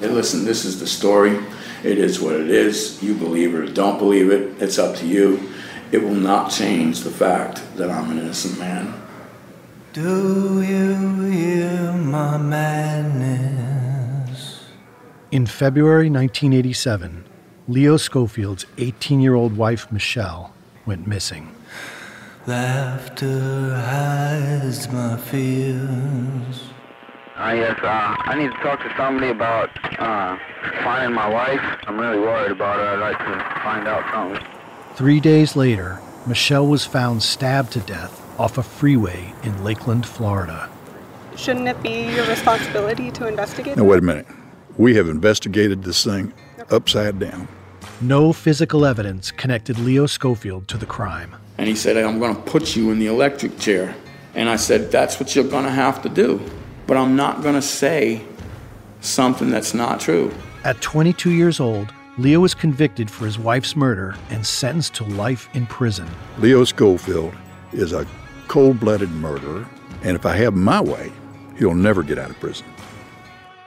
And listen, this is the story. It is what it is. You believe it or don't believe it. It's up to you. It will not change the fact that I'm an innocent man. Do you hear my madness? In February 1987, Leo Schofield's 18-year-old wife, Michelle, went missing. Laughter hides my fears. I need to talk to somebody about finding my wife. I'm really worried about her. I'd like to find out something. 3 days later, Michelle was found stabbed to death off a freeway in Lakeland, Florida. Shouldn't it be your responsibility to investigate? Now, wait a minute. We have investigated this thing upside down. No physical evidence connected Leo Schofield to the crime. And he said, I'm going to put you in the electric chair. And I said, that's what you're going to have to do. But I'm not going to say something that's not true. At 22 years old, Leo was convicted for his wife's murder and sentenced to life in prison. Leo Schofield is a cold-blooded murderer, and if I have my way, he'll never get out of prison.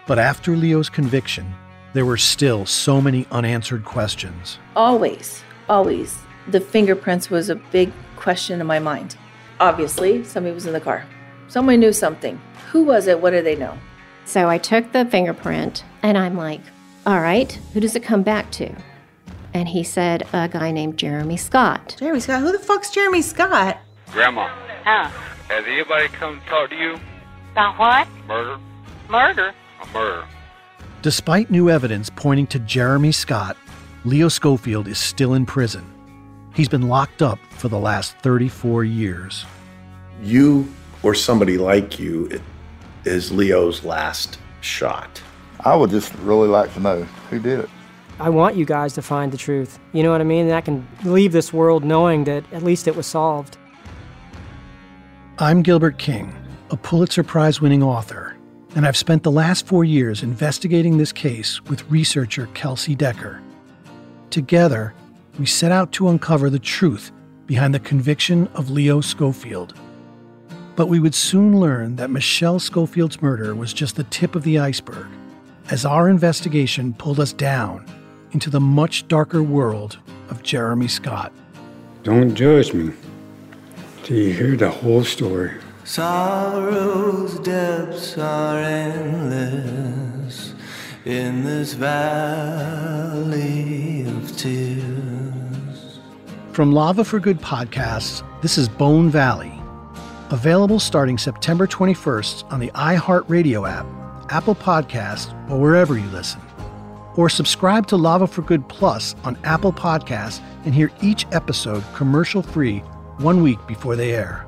But after Leo's conviction, there were still so many unanswered questions. Always. The fingerprints was a big question in my mind. Obviously, somebody was in the car. Someone knew something. Who was it? What do they know? So I took the fingerprint, and I'm like, all right, who does it come back to? And he said, a guy named Jeremy Scott. Jeremy Scott? Who the fuck's Jeremy Scott? Grandma. Huh? Has anybody come talk to you? About what? Murder? A murder. Despite new evidence pointing to Jeremy Scott, Leo Schofield is still in prison. He's been locked up for the last 34 years. You or somebody like you is Leo's last shot. I would just really like to know who did it. I want you guys to find the truth. You know what I mean? And I can leave this world knowing that at least it was solved. I'm Gilbert King, a Pulitzer Prize-winning author, and I've spent the last 4 years investigating this case with researcher Kelsey Decker. Together, we set out to uncover the truth behind the conviction of Leo Schofield. But we would soon learn that Michelle Schofield's murder was just the tip of the iceberg, as our investigation pulled us down into the much darker world of Jeremy Scott. Don't judge me till you hear the whole story. Sorrow's depths are endless in this valley of tears. From Lava for Good Podcasts, this is Bone Valley. Available starting September 21st on the iHeartRadio app, Apple Podcasts, or wherever you listen. Or subscribe to Lava for Good Plus on Apple Podcasts and hear each episode commercial-free 1 week before they air.